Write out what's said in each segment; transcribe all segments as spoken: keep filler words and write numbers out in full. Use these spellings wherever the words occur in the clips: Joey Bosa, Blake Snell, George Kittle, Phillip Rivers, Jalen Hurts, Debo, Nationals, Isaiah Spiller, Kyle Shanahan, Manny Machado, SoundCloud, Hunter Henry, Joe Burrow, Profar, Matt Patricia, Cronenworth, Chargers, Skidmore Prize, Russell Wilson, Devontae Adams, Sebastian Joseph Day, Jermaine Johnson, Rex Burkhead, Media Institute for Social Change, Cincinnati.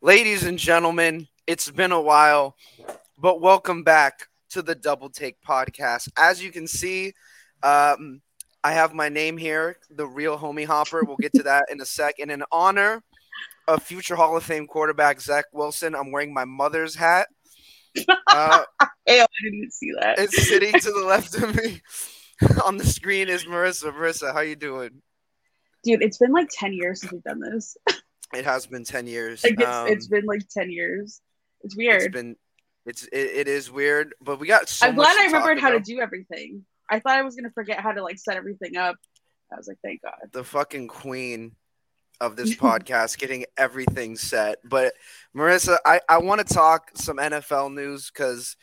Ladies and gentlemen, it's been a while, but welcome back to the Double Take Podcast. As you can see, um, I have my name here, the real homie Hopper. We'll get to that in a sec. And in honor of future Hall of Fame quarterback Zach Wilson, I'm wearing my mother's hat. Uh, Ew, I didn't see that. It's sitting to the left of me on the screen is Marissa. Marissa, how you doing? Dude, it's been like ten years since we've done this. It has been ten years. Like it's, um, it's been like ten years. It's weird. It's been, it's, it, it is weird, but we got so I'm much glad I remembered how to do everything. I thought I was going to forget how to like set everything up. I was like, thank God. The fucking queen of this podcast, getting everything set. But Marissa, I, I want to talk some N F L news because,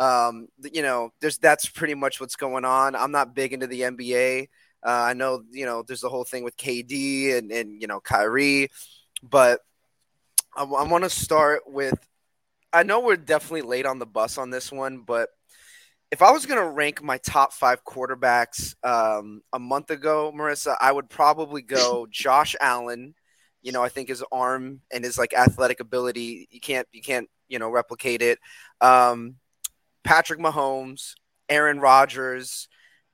um, you know, there's that's pretty much what's going on. I'm not big into the N B A. Uh, I know, you know, there's the whole thing with K D and, and you know, Kyrie. But I, I want to start with, I know we're definitely late on the bus on this one, but if I was going to rank my top five quarterbacks um, a month ago, Marissa, I would probably go Josh Allen. You know, I think his arm and his like athletic ability, you can't, you can't, you know, replicate it. Um, Patrick Mahomes, Aaron Rodgers,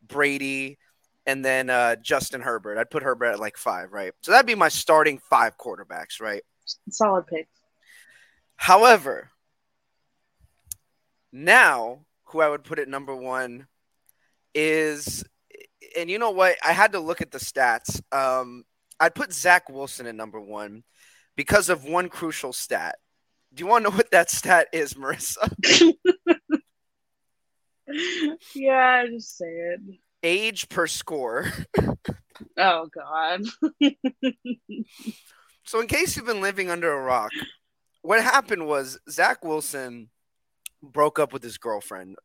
Brady. And then uh, Justin Herbert. I'd put Herbert at like five, right? So that'd be my starting five quarterbacks, right? Solid pick. However, now who I would put at number one is, and you know what? I had to look at the stats. Um, I'd put Zach Wilson at number one because of one crucial stat. Do you want to know what that stat is, Marissa? Yeah, just say it. Age per score. Oh, God. So in case you've been living under a rock, what happened was Zach Wilson broke up with his girlfriend,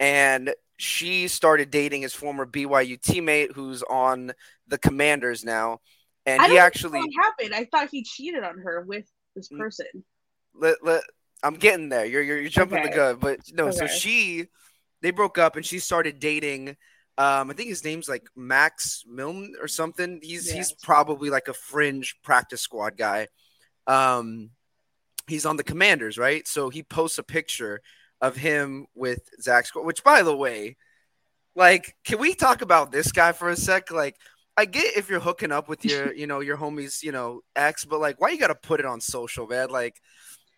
and she started dating his former B Y U teammate who's on the Commanders now. And I he don't actually know what happened. I thought he cheated on her with this person. Let, let, I'm getting there. You're you're, you're jumping okay. the gun, but no. Okay. So she they broke up, and she started dating. Um, I think his name's like Max Milne or something. He's yeah, he's probably like a fringe practice squad guy. Um, he's on the Commanders, right? So he posts a picture of him with Zach, which, by the way, like, can we talk about this guy for a sec? Like, I get if you're hooking up with your, you know, your homies, you know, ex, but like, why you got to put it on social, man? Like,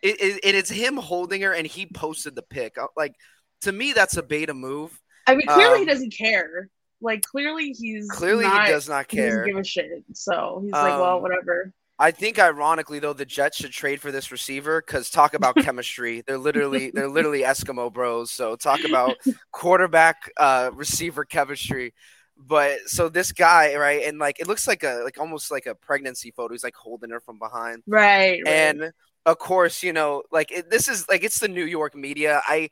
it, it it's him holding her, and he posted the pic. Like, to me, that's a beta move. I mean, clearly um, he doesn't care. Like, clearly he's clearly not, he does not care. He doesn't give a shit. So he's um, like, well, whatever. I think, ironically, though, the Jets should trade for this receiver because talk about chemistry. They're literally they're literally Eskimo bros. So talk about quarterback uh, receiver chemistry. But so this guy, right, and like it looks like a like almost like a pregnancy photo. He's like holding her from behind, right? right. And of course, you know, like it, this is like it's the New York media. I.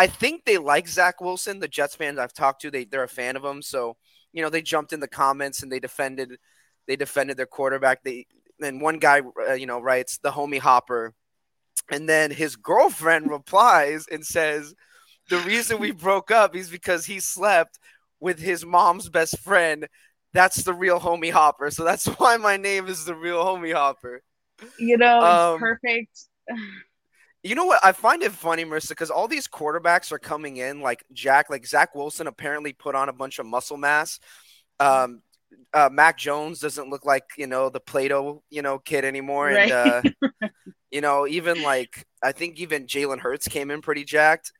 I think they like Zach Wilson. The Jets fans I've talked to, they they're a fan of him. So, you know, they jumped in the comments and they defended, they defended their quarterback. They and one guy, uh, you know, writes the homie Hopper, and then his girlfriend replies and says, "The reason we broke up is because he slept with his mom's best friend. That's the real homie Hopper." So that's why my name is the real homie Hopper. You know, um, perfect. You know what? I find it funny, Marissa, because all these quarterbacks are coming in like Jack, like Zach Wilson apparently put on a bunch of muscle mass. Um, uh, Mac Jones doesn't look like, you know, the Play-Doh, you know, kid anymore. Right. And, uh, you know, even like I think even Jalen Hurts came in pretty jacked.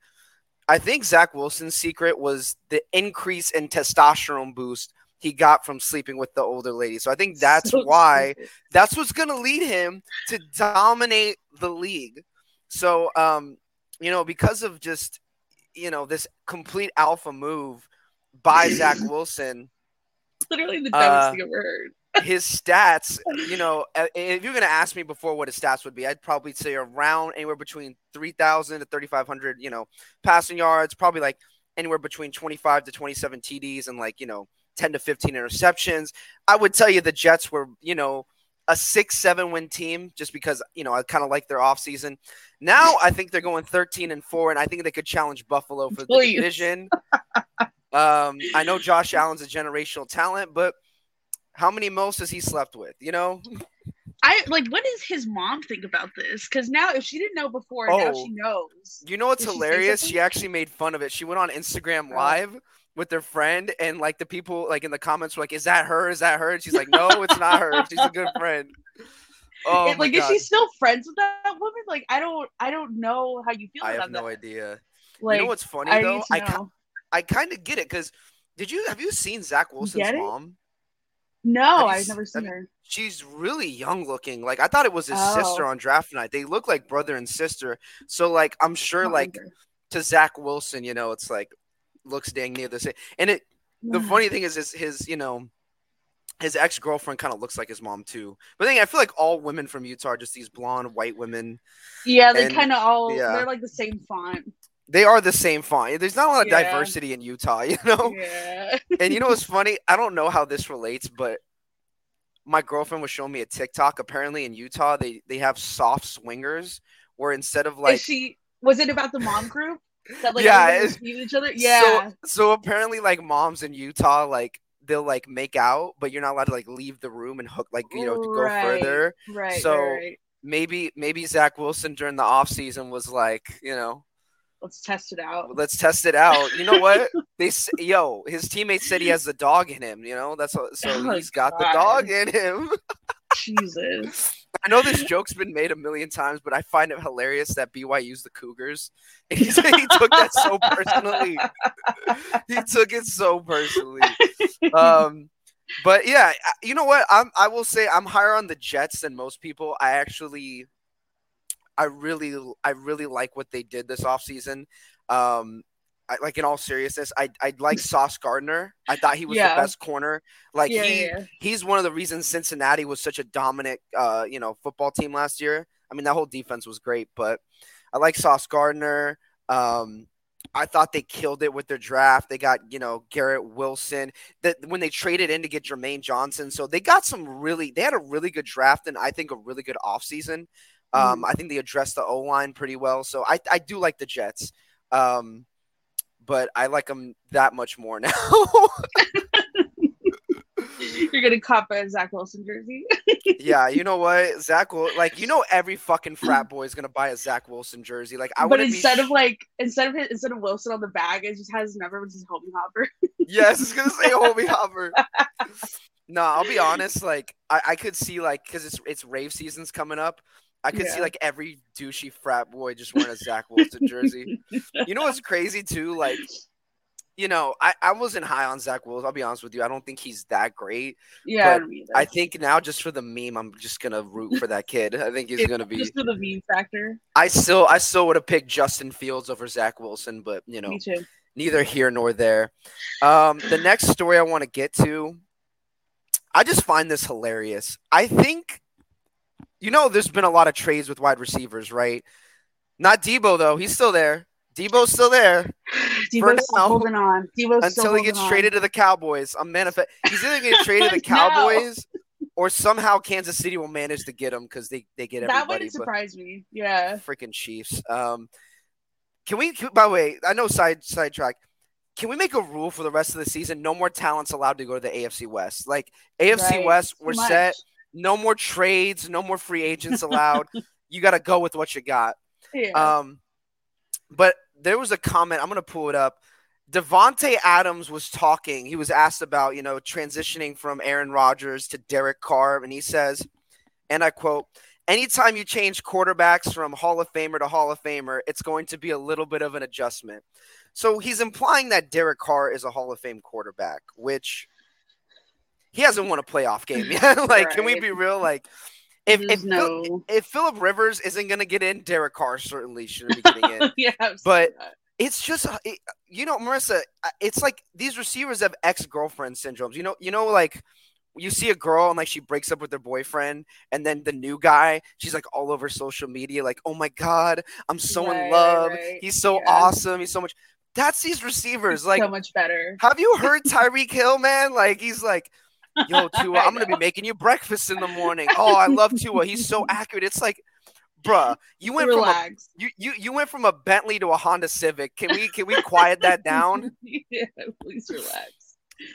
I think Zach Wilson's secret was the increase in testosterone boost he got from sleeping with the older lady. So I think that's so why stupid. That's what's going to lead him to dominate the league. So, um, you know, because of just, you know, this complete alpha move by Zach Wilson. It's literally the dumbest uh, thing I've ever heard. His stats, you know, if you're going to ask me before what his stats would be, I'd probably say around anywhere between three thousand to thirty-five hundred, you know, passing yards, probably like anywhere between twenty-five to twenty-seven T Ds and like, you know, ten to fifteen interceptions. I would tell you the Jets were, you know, a six seven win team just because, you know, I kind of like their offseason. Now I think they're going thirteen and four, and I think they could challenge Buffalo for Please. the division. um, I know Josh Allen's a generational talent, but how many most has he slept with, you know? I like, what does his mom think about this? Because now, if she didn't know before, oh, now she knows. You know what's Did hilarious? She, she actually made fun of it. She went on Instagram Live with their friend, and like the people like in the comments were like, "Is that her? Is that her?" And she's like, "No, it's not her. She's a good friend." Oh, it, like, God. Is she still friends with that woman? Like, I don't, I don't know how you feel. I about have no that. idea. Like, you know what's funny I though? I, know. I kind of get it because did you have you seen Zach Wilson's mom? No, I've never seen her. She's really young looking. Like, I thought it was his oh. sister on draft night. They look like brother and sister. So, like, I'm sure, oh, like, either. to Zach Wilson, you know, it's like looks dang near the same. And it, the funny thing is, is his, you know, his ex-girlfriend kind of looks like his mom, too. But then I feel like all women from Utah are just these blonde, white women. Yeah, they kind of all, yeah. they're like the same font. They are the same font. There's not a lot of yeah. diversity in Utah, you know? Yeah. And you know what's funny? I don't know how this relates, but my girlfriend was showing me a TikTok. Apparently in Utah, they, they have soft swingers where instead of like... Is she Was it about the mom group? That like yeah. It, each other? Yeah. So, so apparently like moms in Utah, like they'll like make out, but you're not allowed to like leave the room and hook, like, you know, to right. go further. Right, so right. maybe maybe Zach Wilson during the offseason was like, you know... Let's test it out. Let's test it out. You know what? They yo, his teammates said he has the dog in him. You know that's what, so oh he's got God. the dog in him. Jesus. I know this joke's been made a million times, but I find it hilarious that B Y U's the Cougars. And he, he took that so personally. He took it so personally. Um, but yeah, you know what? I'm I will say I'm higher on the Jets than most people. I actually. I really, I really like what they did this offseason. Um, I, like in all seriousness, I, I like Sauce Gardner. I thought he was yeah. the best corner. Like yeah, he, yeah. he's one of the reasons Cincinnati was such a dominant, uh, you know, football team last year. I mean, that whole defense was great, but I like Sauce Gardner. Um, I thought they killed it with their draft. They got, you know, Garrett Wilson that when they traded in to get Jermaine Johnson. So they got some really, they had a really good draft and I think a really good offseason. Um, I think they addressed the O-line pretty well. So I, I do like the Jets, um, but I like them that much more now. You're going to cop a Zach Wilson jersey? Yeah, you know what? Zach will like, you know, every fucking frat boy is going to buy a Zach Wilson jersey. Like, I But instead be... of like, instead of his, instead of Wilson on the bag, it just has his number, which is Homie Hopper. Yes, it's going to say Homie Hopper. No, nah, I'll be honest. Like, I, I could see like, because it's, it's rave season's coming up. I could yeah. see, like, every douchey frat boy just wearing a Zach Wilson jersey. You know what's crazy, too? Like, you know, I, I wasn't high on Zach Wilson. I'll be honest with you. I don't think he's that great. Yeah. But I, I think now just for the meme, I'm just going to root for that kid. I think he's going to be. Just for the meme factor. I still I still would have picked Justin Fields over Zach Wilson, but, you know, neither here nor there. Um, the next story I want to get to, I just find this hilarious. I think. You know, there's been a lot of trades with wide receivers, right? Not Debo, though. He's still there. Debo's still there. Debo's still holding on. Debo's until he gets traded to the Cowboys. I'm manifest. He's either going to get traded to the Cowboys no. or somehow Kansas City will manage to get him because they, they get everybody. That wouldn't surprise me. Yeah. Freaking Chiefs. Um, can we, can, by the way, I know side sidetrack. Can we make a rule for the rest of the season? No more talents allowed to go to the A F C West. Like, A F C right. West, we're Too set. Much. No more trades, no more free agents allowed. You got to go with what you got. Yeah. Um, but there was a comment. I'm going to pull it up. Devontae Adams was talking. He was asked about, you know, transitioning from Aaron Rodgers to Derek Carr. And he says, and I quote, "Anytime you change quarterbacks from Hall of Famer to Hall of Famer, it's going to be a little bit of an adjustment." So he's implying that Derek Carr is a Hall of Fame quarterback, which – he hasn't won a playoff game yet. Like, right. Can we be real? Like, if if, no. Phil, if Phillip Rivers isn't going to get in, Derek Carr certainly shouldn't be getting in. Yeah, but it's just, it, you know, Marissa, it's like these receivers have ex-girlfriend syndromes. You know, you know, like you see a girl and like she breaks up with her boyfriend, and then the new guy, she's like all over social media, like, "Oh my God, I'm so right, in love. Right. He's so yeah. awesome. He's so much." That's these receivers. He's like so much better. Have you heard Tyreek Hill, man? Like he's like. "Yo, Tua, I'm going to be making you breakfast in the morning. Oh, I love Tua. He's so accurate." It's like, bruh, you went Relax. from a, you, you you went from a Bentley to a Honda Civic. Can we can we quiet that down? Yeah, please relax.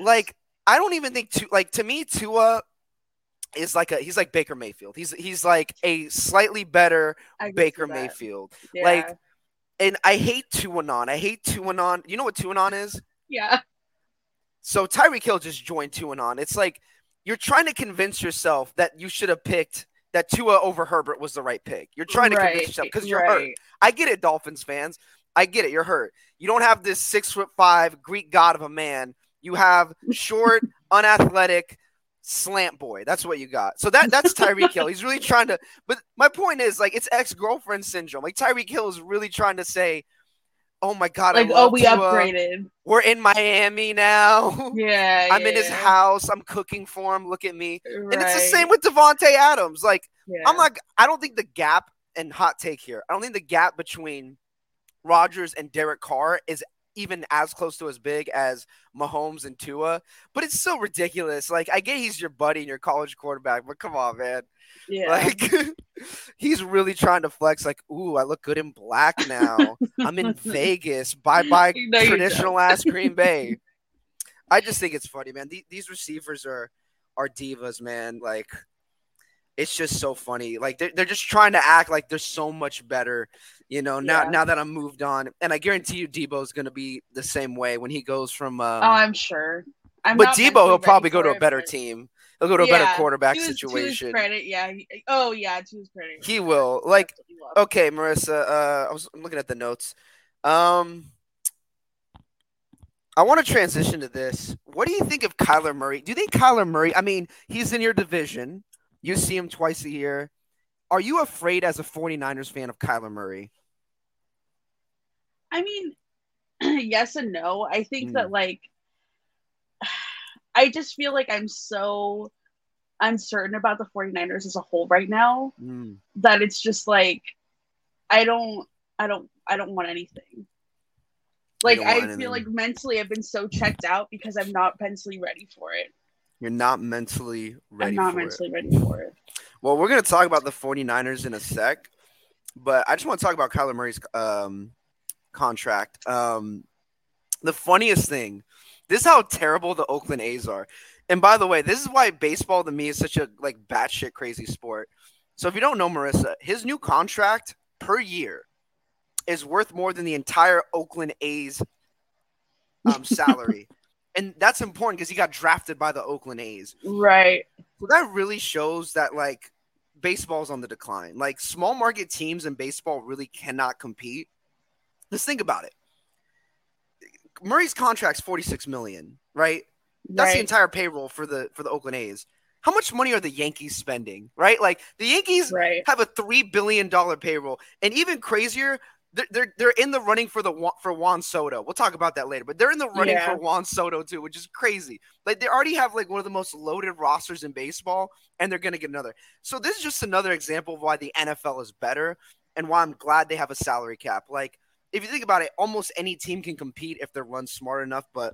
Like, I don't even think, to, like, to me, Tua, is like a he's like Baker Mayfield. He's he's like a slightly better Baker Mayfield. Yeah. Like, and I hate Tuanon. I hate Tuanon. You know what Tuanon is? Yeah. So Tyreek Hill just joined Tuanon. It's like you're trying to convince yourself that you should have picked that Tua over Herbert was the right pick. You're trying to right. convince yourself because you're right. hurt. I get it, Dolphins fans. I get it. You're hurt. You don't have this six foot five Greek god of a man. You have short, unathletic slant boy. That's what you got. So that that's Tyreek Hill. He's really trying to. But my point is, like, it's ex-girlfriend syndrome. Like, Tyreek Hill is really trying to say, "Oh my god, like, I love oh, we Tua. Upgraded. We're in Miami now. Yeah, I'm yeah. in his house. I'm cooking for him. Look at me." Right. And it's the same with Devontae Adams. Like, yeah. I'm like, I don't think the gap and hot take here. I don't think the gap between Rodgers and Derek Carr is even as close to as big as Mahomes and Tua, but it's so ridiculous. Like, I get he's your buddy and your college quarterback, but come on, man. Yeah. Like, he's really trying to flex, like, ooh, I look good in black now. I'm in Vegas. Bye-bye you know traditional-ass Green Bay. I just think it's funny, man. Th- these receivers are are divas, man. Like, it's just so funny. Like, they're, they're just trying to act like they're so much better, you know, now yeah. now that I'm moved on. And I guarantee you Debo's going to be the same way when he goes from um, – oh, I'm sure. I'm but Debo, he'll probably go to a better team. He'll go to a yeah, better quarterback to his, situation. To his credit, yeah. He, oh, yeah, to his credit. He will. Like, okay, Marissa, uh, I was I'm looking at the notes. Um, I want to transition to this. What do you think of Kyler Murray? Do you think Kyler Murray – I mean, he's in your division. You see him twice a year. Are you afraid as a 49ers fan of Kyler Murray? I mean, yes and no. I think mm. that, like, I just feel like I'm so uncertain about the 49ers as a whole right now mm. that it's just like, I don't, I don't, I don't want anything. Like, I anything. feel like mentally I've been so checked out because I'm not mentally ready for it. You're not mentally ready for it. I'm not mentally ready for it. Well, we're going to talk about the 49ers in a sec, but I just want to talk about Kyler Murray's um, contract. Um, the funniest thing, this is how terrible the Oakland A's are. And by the way, this is why baseball to me is such a like batshit crazy sport. So if you don't know Marissa, his new contract per year is worth more than the entire Oakland A's um, salary. And that's important because he got drafted by the Oakland A's. Right. So that really shows that, like, baseball's on the decline. Like, small market teams in baseball really cannot compete. Let's think about it. Murray's contract's forty-six million dollars, right? That's right. The entire payroll for the for the Oakland A's. How much money are the Yankees spending, right? Like, the Yankees right. have a three billion dollars payroll. And even crazier – They're, they're they're in the running for the for Juan Soto. We'll talk about that later, but they're in the running yeah. for Juan Soto too, which is crazy. Like, they already have like one of the most loaded rosters in baseball, and they're going to get another. So this is just another example of why the N F L is better and why I'm glad they have a salary cap. Like, if you think about it, almost any team can compete if they're run smart enough. But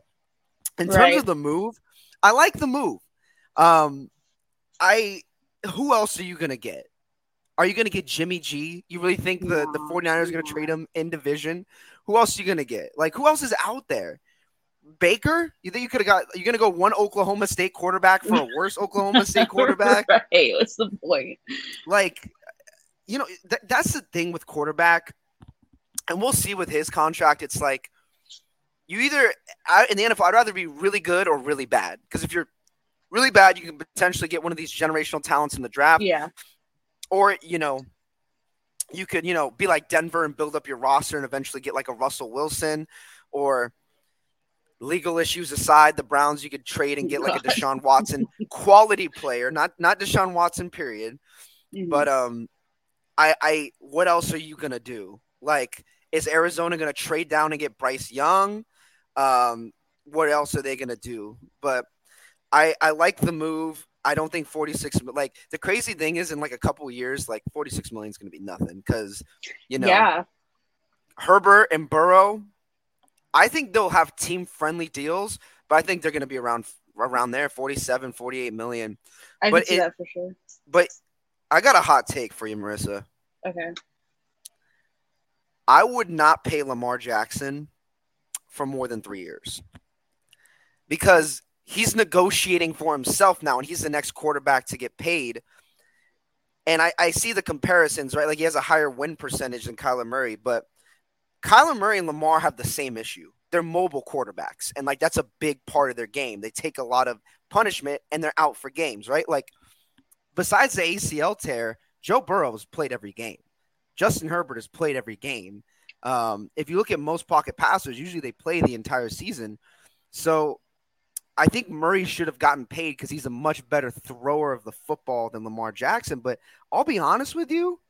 in terms right. of the move, I like the move. Um, I who else are you going to get? Are you going to get Jimmy G? You really think the, the 49ers are going to trade him in division? Who else are you going to get? Like, who else is out there? Baker? You think you could have got – you're going to go one Oklahoma State quarterback for a worse Oklahoma State quarterback? Right. What's the point? Like, you know, th- that's the thing with quarterback. And we'll see with his contract. It's like you either – in the N F L, I'd rather be really good or really bad. Because if you're really bad, you can potentially get one of these generational talents in the draft. Yeah. Or, you know, you could, you know, be like Denver and build up your roster and eventually get like a Russell Wilson, or legal issues aside, the Browns, you could trade and get like a Deshaun Watson quality player, not not Deshaun Watson, period. Mm-hmm. But um, I, I what else are you going to do? Like, is Arizona going to trade down and get Bryce Young? Um, what else are they going to do? But I, I like the move. I don't think forty-six, but like the crazy thing is in like a couple of years, like forty-six million is going to be nothing. Cause you know, yeah. Herbert and Burrow, I think they'll have team friendly deals, but I think they're going to be around, around there, forty-seven, forty-eight million. I but can see it, that for sure. But I got a hot take for you, Marissa. Okay. I would not pay Lamar Jackson for more than three years because he's negotiating for himself now, and he's the next quarterback to get paid. And I, I see the comparisons, right? Like, he has a higher win percentage than Kyler Murray, but Kyler Murray and Lamar have the same issue. They're mobile quarterbacks, and, like, that's a big part of their game. They take a lot of punishment, and they're out for games, right? Like, besides the A C L tear, Joe Burrow has played every game. Justin Herbert has played every game. Um, if you look at most pocket passers, usually they play the entire season. So I think Murray should have gotten paid because he's a much better thrower of the football than Lamar Jackson. But I'll be honest with you,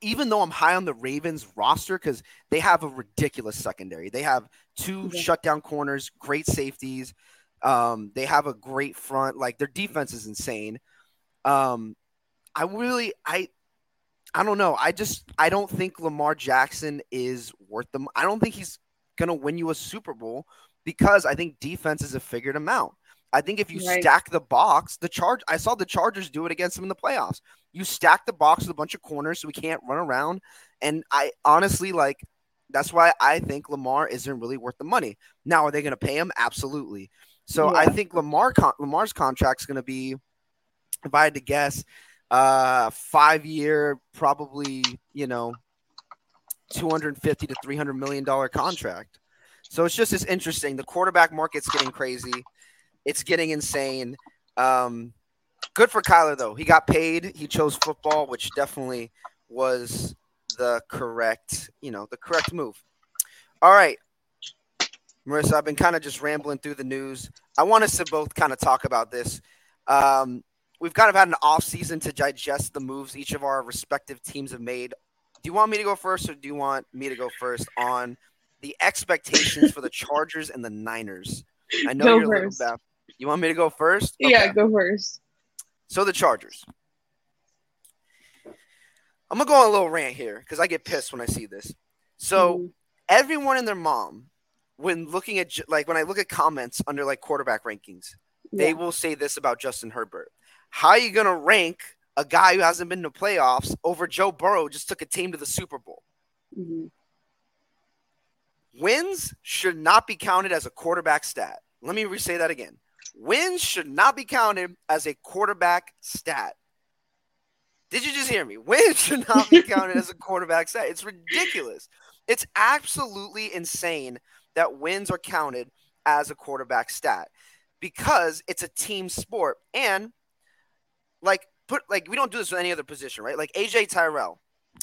even though I'm high on the Ravens roster because they have a ridiculous secondary. They have two yeah. shutdown corners, great safeties. Um, they have a great front. Like, their defense is insane. Um, I really – I. I don't know. I just I don't think Lamar Jackson is worth them. I don't think he's going to win you a Super Bowl because I think defenses have figured him out. I think if you right. stack the box, the charge I saw the Chargers do it against him in the playoffs. You stack the box with a bunch of corners so we can't run around. And I honestly, like, that's why I think Lamar isn't really worth the money. Now, are they going to pay him? Absolutely. So yeah. I think Lamar con- Lamar's contract's going to be, if I had to guess, Uh, five year, probably, you know, two hundred fifty to three hundred million dollars contract. So it's just, it's interesting. The quarterback market's getting crazy. It's getting insane. Um, good for Kyler though. He got paid. He chose football, which definitely was the correct, you know, the correct move. All right, Marissa, I've been kind of just rambling through the news. I want us to both kind of talk about this. Um, We've kind of had an off season to digest the moves each of our respective teams have made. Do you want me to go first or do you want me to go first on the expectations for the Chargers and the Niners? I know go you're first. A little bad. You want me to go first? Okay. Yeah, go first. So the Chargers. I'm going to go on a little rant here because I get pissed when I see this. So mm-hmm. everyone and their mom, when looking at, like, when I look at comments under, like, quarterback rankings, yeah. they will say this about Justin Herbert. How are you going to rank a guy who hasn't been to playoffs over Joe Burrow, just took a team to the Super Bowl? Mm-hmm. Wins should not be counted as a quarterback stat. Let me re-say that again. Wins should not be counted as a quarterback stat. Did you just hear me? Wins should not be counted as a quarterback stat. It's ridiculous. It's absolutely insane that wins are counted as a quarterback stat because it's a team sport. And Like, put like we don't do this with any other position, right? Like, A J Terrell,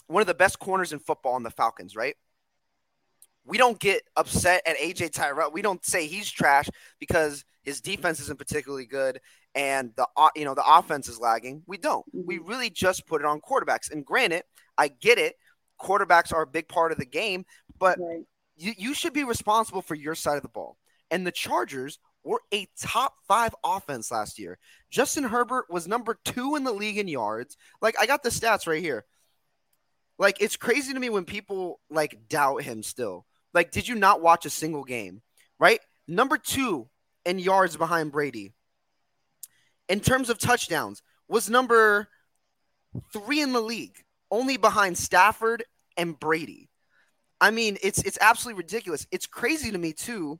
one of the best corners in football on the Falcons, right? We don't get upset at A J Terrell. We don't say he's trash because his defense isn't particularly good and, the you know, the offense is lagging. We don't. We really just put it on quarterbacks. And granted, I get it. Quarterbacks are a big part of the game, but right. you, you should be responsible for your side of the ball. And the Chargers were a top five offense last year. Justin Herbert was number two in the league in yards. Like, I got the stats right here. Like, it's crazy to me when people, like, doubt him still. Like, did you not watch a single game, right? Number two in yards behind Brady. In terms of touchdowns, was number three in the league, only behind Stafford and Brady. I mean, it's it's absolutely ridiculous. It's crazy to me, too,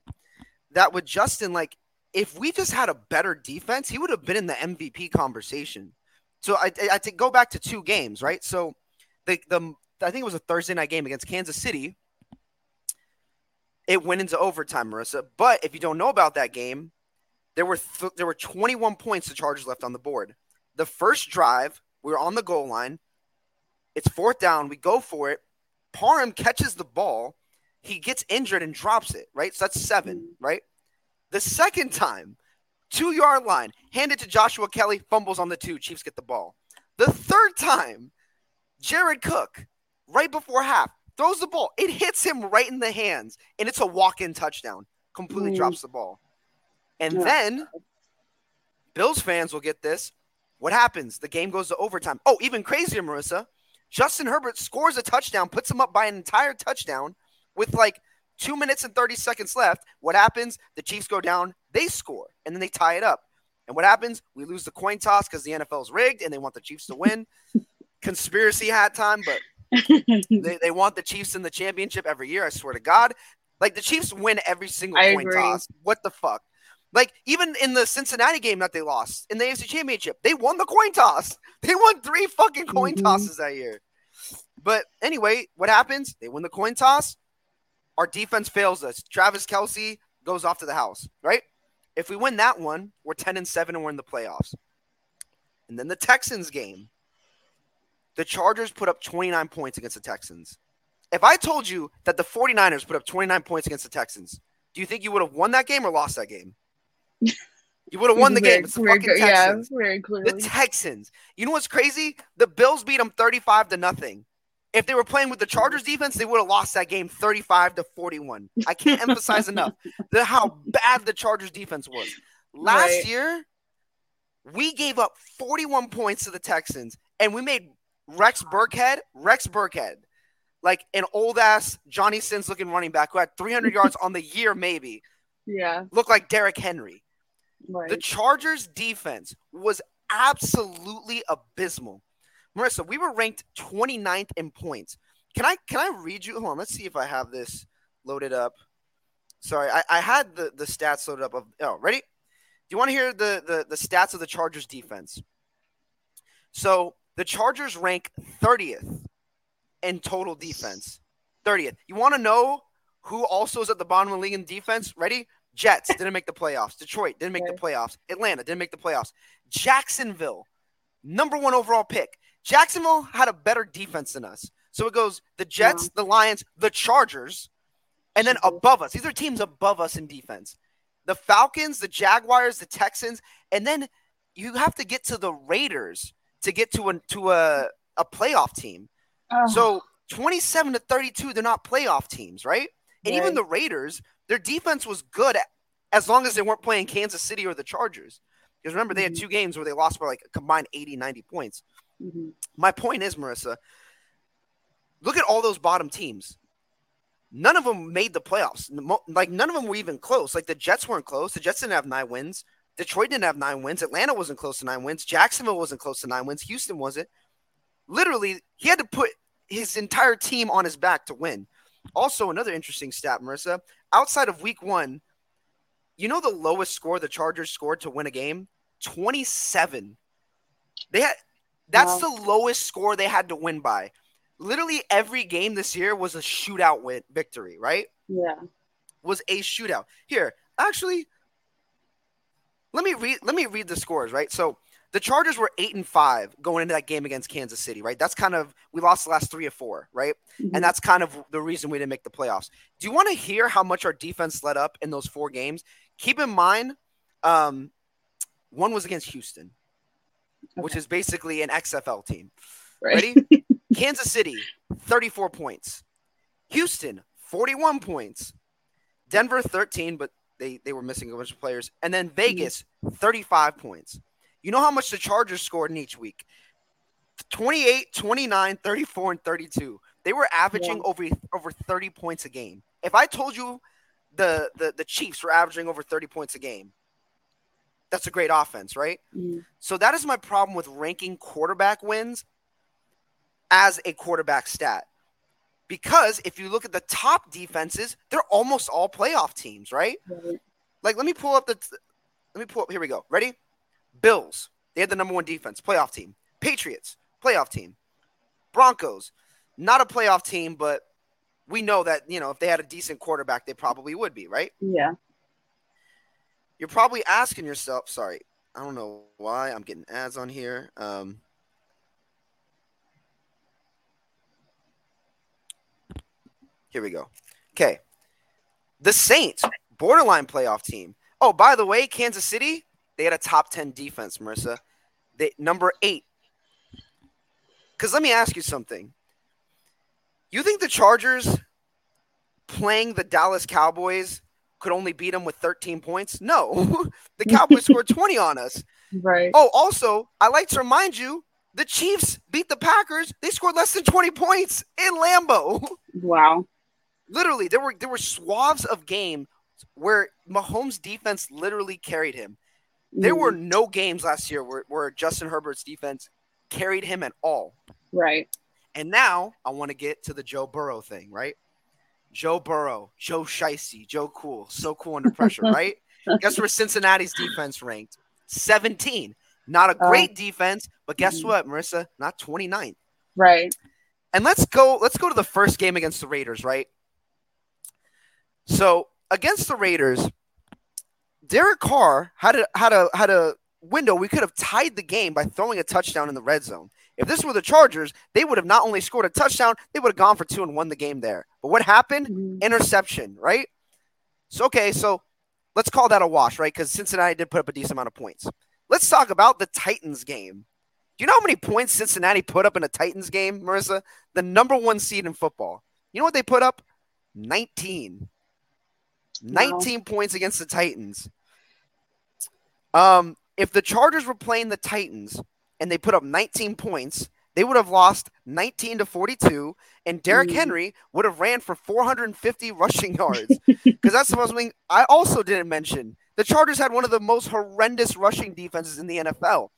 that with Justin, like, if we just had a better defense, he would have been in the M V P conversation. So I, I, I think go back to two games, right? So the, the, I think it was a Thursday night game against Kansas City. It went into overtime, Marissa. But if you don't know about that game, there were, th- there were twenty-one points the Chargers left on the board. The first drive, we were on the goal line. It's fourth down. We go for it. Parham catches the ball. He gets injured and drops it, right? So that's seven, right? The second time, two-yard line, handed to Joshua Kelly, fumbles on the two. Chiefs get the ball. The third time, Jared Cook, right before half, throws the ball. It hits him right in the hands, and it's a walk-in touchdown. Completely mm. drops the ball. And yeah. then, Bills fans will get this. What happens? The game goes to overtime. Oh, even crazier, Marissa. Justin Herbert scores a touchdown, puts him up by an entire touchdown, with like two minutes and thirty seconds left. What happens? The Chiefs go down, they score, and then they tie it up. And what happens? We lose the coin toss because the N F L is rigged and they want the Chiefs to win. Conspiracy hat time, but they, they want the Chiefs in the championship every year, I swear to God. Like, the Chiefs win every single I coin agree. toss. What the fuck? Like, even in the Cincinnati game that they lost, in the A F C Championship, they won the coin toss. They won three fucking coin mm-hmm. tosses that year. But anyway, what happens? They win the coin toss. Our defense fails us. Travis Kelce goes off to the house, right? If we win that one, we're ten and seven and we're in the playoffs. And then the Texans game. The Chargers put up twenty-nine points against the Texans. If I told you that the 49ers put up twenty-nine points against the Texans, do you think you would have won that game or lost that game? You would have won the game. It's the fucking Texans. Yeah, very clearly. The Texans. You know what's crazy? The Bills beat them thirty-five to nothing. If they were playing with the Chargers defense, they would have lost that game thirty-five to forty-one. I can't emphasize enough the, how bad the Chargers defense was. Last right. year, we gave up forty-one points to the Texans, and we made Rex Burkhead, Rex Burkhead, like an old-ass Johnny Sins-looking running back who had three hundred yards on the year maybe, yeah, looked like Derrick Henry. Right. The Chargers defense was absolutely abysmal. Marissa, we were ranked twenty-ninth in points. Can I can I read you? Hold on, let's see if I have this loaded up. Sorry, I, I had the, the stats loaded up. Of, oh, ready? Do you want to hear the, the, the stats of the Chargers defense? So the Chargers rank thirtieth in total defense. thirtieth. You want to know who also is at the bottom of the league in defense? Ready? Jets didn't make the playoffs. Detroit didn't make okay. the playoffs. Atlanta didn't make the playoffs. Jacksonville, number one overall pick. Jacksonville had a better defense than us. So it goes the Jets, the Lions, the Chargers, and then above us. These are teams above us in defense. The Falcons, the Jaguars, the Texans, and then you have to get to the Raiders to get to a to a, a playoff team. Oh. So twenty-seven to thirty-two, they're not playoff teams, right? And right. even the Raiders, their defense was good as long as they weren't playing Kansas City or the Chargers. Because remember, they had two games where they lost by like a combined eighty, ninety points. Mm-hmm. My point is, Marissa, look at all those bottom teams. None of them made the playoffs. Like, none of them were even close. Like, the Jets weren't close. The Jets didn't have nine wins. Detroit didn't have nine wins. Atlanta wasn't close to nine wins. Jacksonville wasn't close to nine wins. Houston wasn't. Literally, he had to put his entire team on his back to win. Also, another interesting stat, Marissa, outside of week one, you know the lowest score the Chargers scored to win a game? twenty-seven. They had... That's wow. the lowest score they had to win by. Literally every game this year was a shootout win victory, right? Yeah. Was a shootout. Here, actually, let me read let me read the scores, right? So the Chargers were eight and five going into that game against Kansas City, right? That's kind of we lost the last three or four, right? Mm-hmm. And that's kind of the reason we didn't make the playoffs. Do you want to hear how much our defense let up in those four games? Keep in mind, um, one was against Houston. Okay. Which is basically an X F L team. Right. Ready? Kansas City, thirty-four points. Houston, forty-one points. Denver, thirteen, but they, they were missing a bunch of players. And then Vegas, thirty-five points. You know how much the Chargers scored in each week? twenty-eight, twenty-nine, thirty-four, and thirty-two. They were averaging yeah. over, over thirty points a game. If I told you the, the, the Chiefs were averaging over thirty points a game, that's a great offense, right? Mm. So that is my problem with ranking quarterback wins as a quarterback stat. Because if you look at the top defenses, they're almost all playoff teams, right? right? Like, let me pull up the – let me pull up – here we go. Ready? Bills. They had the number one defense, playoff team. Patriots, playoff team. Broncos, not a playoff team, but we know that, you know, if they had a decent quarterback, they probably would be, right? Yeah. You're probably asking yourself, sorry, I don't know why I'm getting ads on here. Um, here we go. Okay. The Saints, borderline playoff team. Oh, by the way, Kansas City, they had a top ten defense, Marissa. They, number eight. Because let me ask you something. You think the Chargers playing the Dallas Cowboys could only beat them with thirteen points? No. The Cowboys scored twenty on us. Right. Oh, also, I like to remind you, the Chiefs beat the Packers. They scored less than twenty points in Lambeau. Wow. Literally, there were there were swaths of game where Mahomes' defense literally carried him. There mm. were no games last year where, where Justin Herbert's defense carried him at all. Right. And now I want to get to the Joe Burrow thing, right? Joe Burrow, Joe Shiesty, Joe Cool, so cool under pressure, right? Guess where Cincinnati's defense ranked? seventeenth. Not a great oh. defense, but guess mm-hmm. what, Marissa? Not twenty-ninth. Right. And let's go, let's go to the first game against the Raiders, right? So against the Raiders, Derek Carr had a, had a, had a window. We could have tied the game by throwing a touchdown in the red zone. If this were the Chargers, they would have not only scored a touchdown, they would have gone for two and won the game there. But what happened? Mm-hmm. Interception, right? So, okay, so let's call that a wash, right? Because Cincinnati did put up a decent amount of points. Let's talk about the Titans game. Do you know how many points Cincinnati put up in a Titans game, Marissa? The number one seed in football. You know what they put up? nineteen. nineteen wow. points against the Titans. Um, if the Chargers were playing the Titans and they put up nineteen points, they would have lost nineteen to forty-two, and Derrick mm. Henry would have ran for four hundred fifty rushing yards. Because that's something I also didn't mention. The Chargers had one of the most horrendous rushing defenses in the N F L.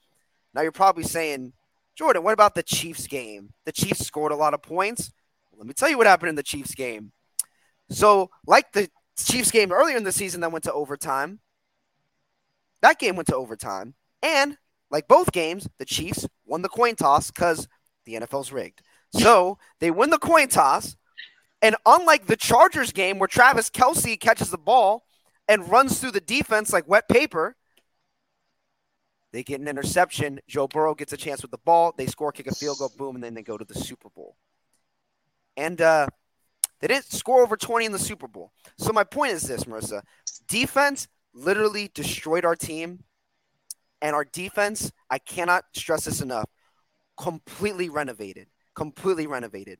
Now you're probably saying, Jordan, what about the Chiefs game? The Chiefs scored a lot of points. Well, let me tell you what happened in the Chiefs game. So like the Chiefs game earlier in the season that went to overtime, that game went to overtime. And like both games, the Chiefs won the coin toss because the N F L's rigged. So they win the coin toss. And unlike the Chargers game where Travis Kelce catches the ball and runs through the defense like wet paper, they get an interception. Joe Burrow gets a chance with the ball. They score, kick a field goal, boom, and then they go to the Super Bowl. And uh, they didn't score over twenty in the Super Bowl. So my point is this, Marissa. Defense literally destroyed our team. And our defense, I cannot stress this enough, completely renovated. Completely renovated.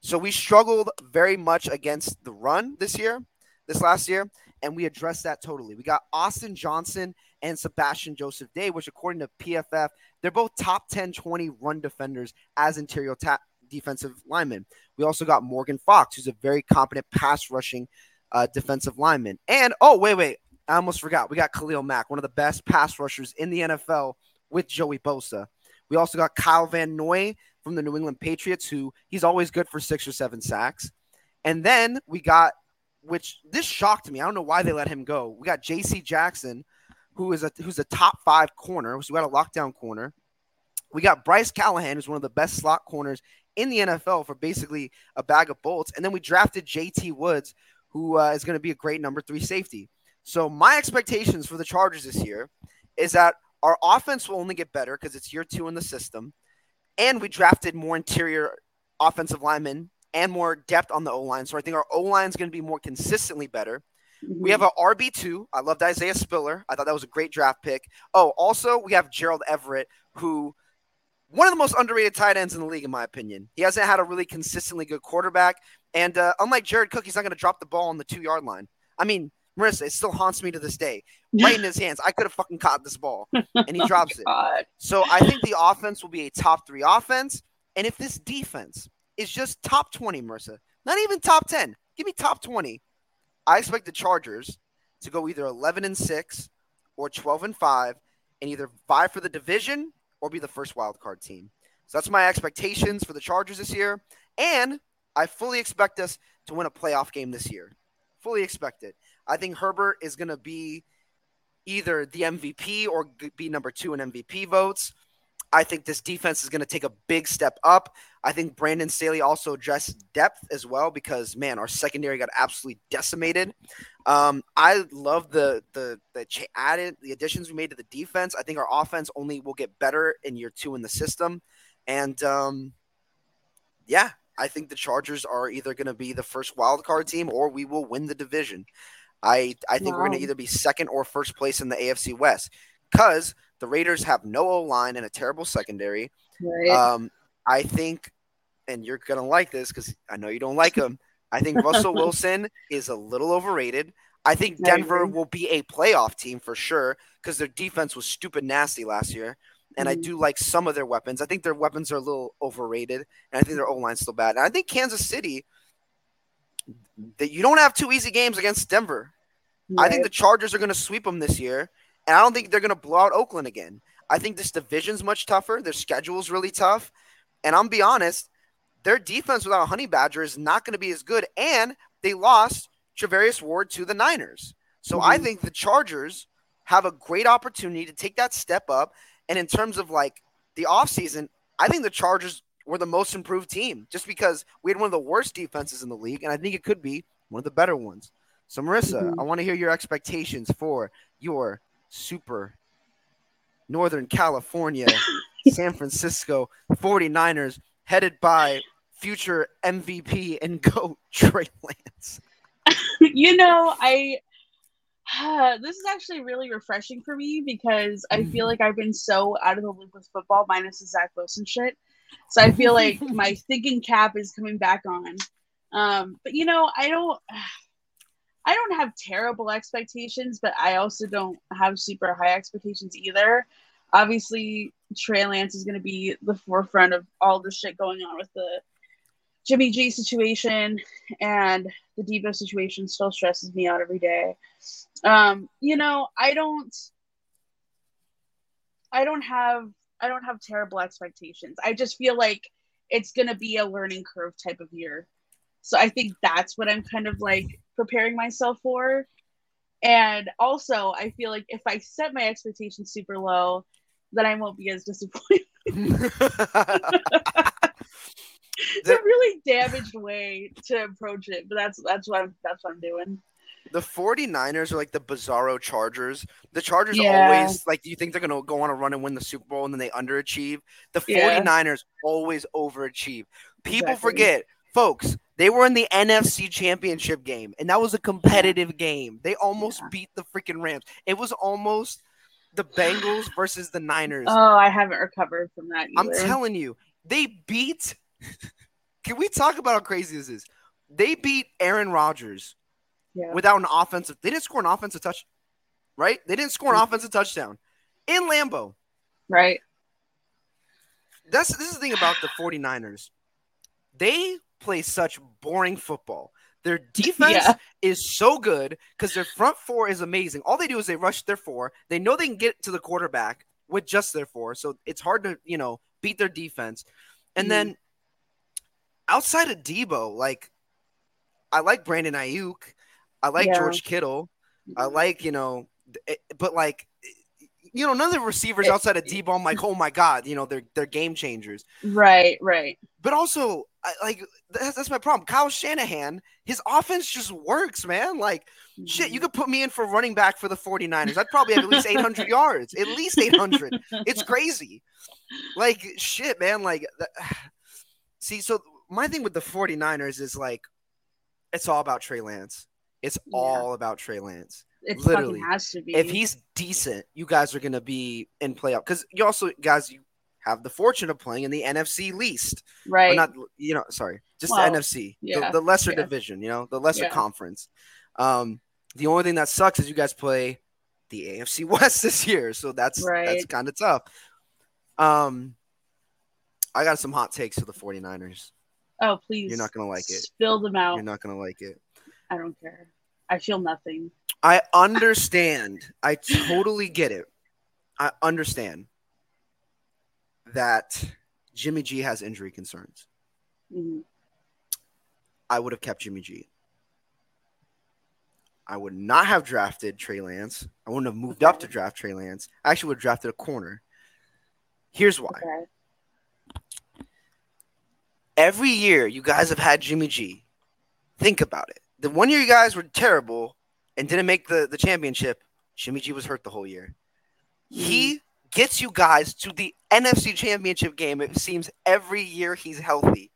So we struggled very much against the run this year, this last year, and we addressed that totally. We got Austin Johnson and Sebastian Joseph Day, which according to P F F, they're both top ten, twenty run defenders as interior ta- defensive linemen. We also got Morgan Fox, who's a very competent pass rushing uh, defensive lineman. And, oh, wait, wait, I almost forgot. We got Khalil Mack, one of the best pass rushers in the N F L with Joey Bosa. We also got Kyle Van Noy from the New England Patriots, who he's always good for six or seven sacks. And then we got, which this shocked me. I don't know why they let him go. We got J C Jackson, who is a who's a top five corner, who's got a lockdown corner. We got Bryce Callahan, who's one of the best slot corners in the N F L for basically a bag of bolts. And then we drafted J T Woods, who uh, is going to be a great number three safety. So my expectations for the Chargers this year is that our offense will only get better because it's year two in the system. And we drafted more interior offensive linemen and more depth on the O-line. So I think our O-line is going to be more consistently better. Mm-hmm. We have an R B two. I loved Isaiah Spiller. I thought that was a great draft pick. Oh, also, we have Gerald Everett, who one of the most underrated tight ends in the league, in my opinion. He hasn't had a really consistently good quarterback. And uh, unlike Jared Cook, he's not going to drop the ball on the two-yard line. I mean, Marissa, it still haunts me to this day. Right in his hands. I could have fucking caught this ball. And he drops oh, it. So I think the offense will be a top three offense. And if this defense is just top twenty, Marissa, not even top ten, give me top twenty, I expect the Chargers to go either eleven and six or twelve and five and either vie for the division or be the first wild card team. So that's my expectations for the Chargers this year. And I fully expect us to win a playoff game this year. Fully expect it. I think Herbert is going to be either the M V P or be number two in M V P votes. I think this defense is going to take a big step up. I think Brandon Staley also addressed depth as well because, man, our secondary got absolutely decimated. Um, I love the the the ch- added the additions we made to the defense. I think our offense only will get better in year two in the system. And, um, yeah, I think the Chargers are either going to be the first wildcard team or we will win the division. I, I think wow. we're going to either be second or first place in the A F C West because – the Raiders have no O-line and a terrible secondary. Right. Um, I think, and you're going to like this because I know you don't like him, I think Russell Wilson is a little overrated. I think Denver will be a playoff team for sure because their defense was stupid nasty last year. And mm. I do like some of their weapons. I think their weapons are a little overrated, and I think their O-line's still bad. And I think Kansas City, that you don't have two easy games against Denver. Right. I think the Chargers are going to sweep them this year. And I don't think they're going to blow out Oakland again. I think this division's much tougher. Their schedule's really tough. And I'm be honest, their defense without Honey Badger is not going to be as good. And they lost Traverius Ward to the Niners. So mm-hmm. I think the Chargers have a great opportunity to take that step up. And in terms of like the offseason, I think the Chargers were the most improved team just because we had one of the worst defenses in the league. And I think it could be one of the better ones. So Marissa, mm-hmm. I want to hear your expectations for your super Northern California, San Francisco forty-niners headed by future M V P and GOAT Trey Lance. You know, I uh, this is actually really refreshing for me because I feel like I've been so out of the loop with football minus the Zach Wilson shit. So I feel like my thinking cap is coming back on. Um, but you know, I don't I don't have terrible expectations, but I also don't have super high expectations either. Obviously, Trey Lance is going to be the forefront of all the shit going on with the Jimmy G situation, and the Debo situation still stresses me out every day. Um, you know, I don't, I don't have, I don't have terrible expectations. I just feel like it's going to be a learning curve type of year. So I think that's what I'm kind of like preparing myself for. And also I feel like if I set my expectations super low, then I won't be as disappointed. It's a really damaged way to approach it, but that's that's what I'm that's what I'm doing. The forty-niners are like the bizarro Chargers. The Chargers yeah. always like you think they're gonna go on a run and win the Super Bowl, and then they underachieve. The forty-niners yeah. always overachieve. People exactly. forget, folks, they were in the N F C Championship game, and that was a competitive game. They almost yeah. beat the freaking Rams. It was almost the Bengals versus the Niners. Oh, I haven't recovered from that either. I'm telling you, they beat can we talk about how crazy this is? They beat Aaron Rodgers yeah. without an offensive. They didn't score an offensive touch, right? They didn't score an offensive touchdown in Lambeau, right? That's this is the thing about the forty-niners. They play such boring football. Their defense yeah. is so good because their front four is amazing. All they do is they rush their four. They know they can get to the quarterback with just their four, so it's hard to, you know, beat their defense. And mm. then outside of Debo, like, I like Brandon Ayuk. I like yeah. George Kittle. I like, you know, it, but like, you know, none of the receivers it, outside of Debo, I'm like, oh my God, you know, they're, they're game changers. Right, right. But also, I, like, that's, that's my problem. Kyle Shanahan, his offense just works, man. Like, mm-hmm. shit, you could put me in for running back for the forty-niners. I'd probably have at least eight hundred yards, at least eight hundred. It's crazy. Like, shit, man. Like, the, see, so. My thing with the forty-niners is like, it's all about Trey Lance. It's yeah. all about Trey Lance. It literally has to be. If he's decent, you guys are going to be in playoff. Because you also, guys, you have the fortune of playing in the N F C least. Right. Or not, you know, sorry, just well, the N F C, yeah, the, the lesser yeah. division, you know, the lesser yeah. conference. Um, the only thing that sucks is you guys play the A F C West this year. So that's, right. that's kind of tough. Um, I got some hot takes for the forty-niners. Oh, please. You're not going to like it. Spill them out. You're not going to like it. I don't care. I feel nothing. I understand. I totally get it. I understand that Jimmy G has injury concerns. Mm-hmm. I would have kept Jimmy G. I would not have drafted Trey Lance. I wouldn't have moved okay. up to draft Trey Lance. I actually would have drafted a corner. Here's why. Okay. Every year you guys have had Jimmy G. Think about it. The one year you guys were terrible and didn't make the, the championship, Jimmy G was hurt the whole year. He gets you guys to the N F C championship game, it seems, every year he's healthy.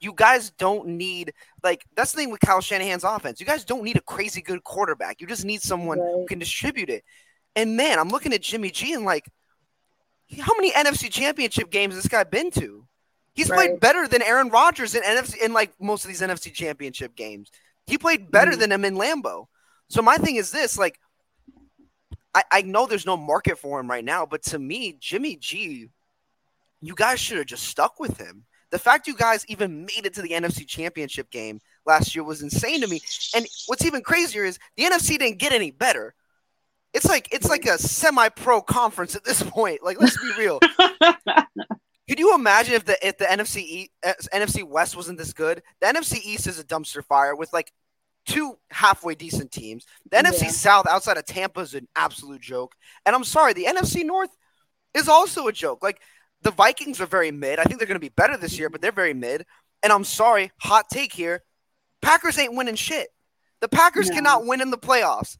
You guys don't need – like, that's the thing with Kyle Shanahan's offense. You guys don't need a crazy good quarterback. You just need someone right. who can distribute it. And, man, I'm looking at Jimmy G and, like, how many N F C championship games has this guy been to? He's right. played better than Aaron Rodgers in N F C in like most of these N F C championship games. He played better mm-hmm. than him in Lambeau. So my thing is this, like, I, I know there's no market for him right now, but to me, Jimmy G, you guys should have just stuck with him. The fact you guys even made it to the N F C championship game last year was insane to me. And what's even crazier is the N F C didn't get any better. It's like it's like a semi-pro conference at this point. Like, let's be real. Could you imagine if the if the N F C East, N F C West wasn't this good? The N F C East is a dumpster fire with like two halfway decent teams. The yeah. N F C South outside of Tampa is an absolute joke. And I'm sorry, the N F C North is also a joke. Like, the Vikings are very mid. I think they're going to be better this year, but they're very mid. And I'm sorry, hot take here. Packers ain't winning shit. The Packers no. cannot win in the playoffs.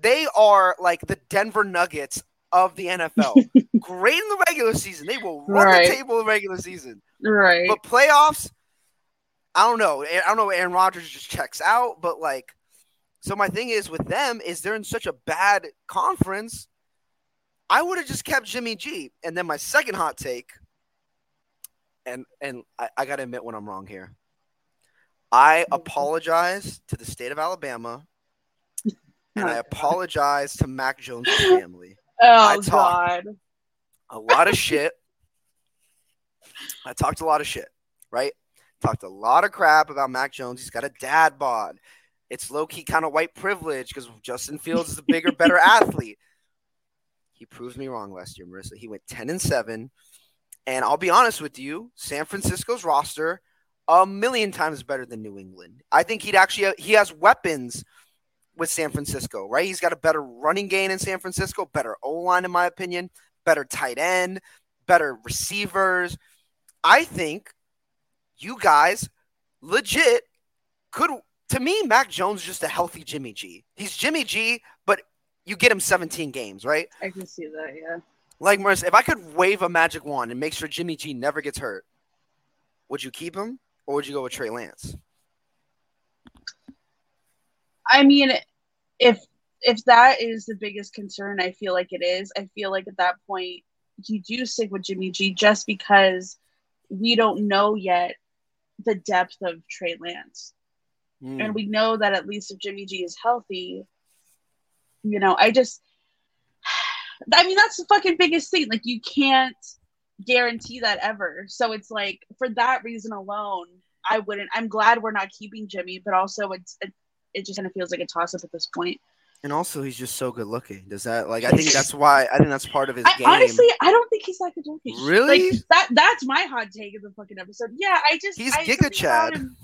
They are like the Denver Nuggets of the N F L. Great in the regular season. They will run right. the table in the regular season. Right. But playoffs, I don't know. I don't know. Aaron Rodgers just checks out. But like, so my thing is with them is they're in such a bad conference. I would have just kept Jimmy G. And then my second hot take, and and I, I got to admit when I'm wrong here. I apologize to the state of Alabama, and I apologize to Mac Jones' family. Oh, I God. A lot of shit. I talked a lot of shit, right? Talked a lot of crap about Mac Jones. He's got a dad bod. It's low-key kind of white privilege because Justin Fields is a bigger, better athlete. He proved me wrong last year, Marissa. He went ten and seven. And I'll be honest with you, San Francisco's roster a million times better than New England. I think he'd actually – he has weapons with San Francisco, right? He's got a better running game in San Francisco, better O-line in my opinion, better tight end, better receivers. I think you guys legit could – to me, Mac Jones is just a healthy Jimmy G. He's Jimmy G, but – you get him seventeen games, right? I can see that, yeah. Like, Marissa, if I could wave a magic wand and make sure Jimmy G never gets hurt, would you keep him or would you go with Trey Lance? I mean, if if that is the biggest concern, I feel like it is. I feel like at that point, you do stick with Jimmy G just because we don't know yet the depth of Trey Lance. Mm. And we know that at least if Jimmy G is healthy – you know, I just, I mean, that's the fucking biggest thing. Like, you can't guarantee that ever. So it's like, for that reason alone, I wouldn't, I'm glad we're not keeping Jimmy, but also it's, it, it just kind of feels like a toss up at this point. And also he's just so good looking. Does that, like, I think that's why, I think that's part of his I, game. Honestly, I don't think he's that good looking. Really? Like, that That's my hot take of the fucking episode. Yeah, I just. He's I, Giga Chad. Him,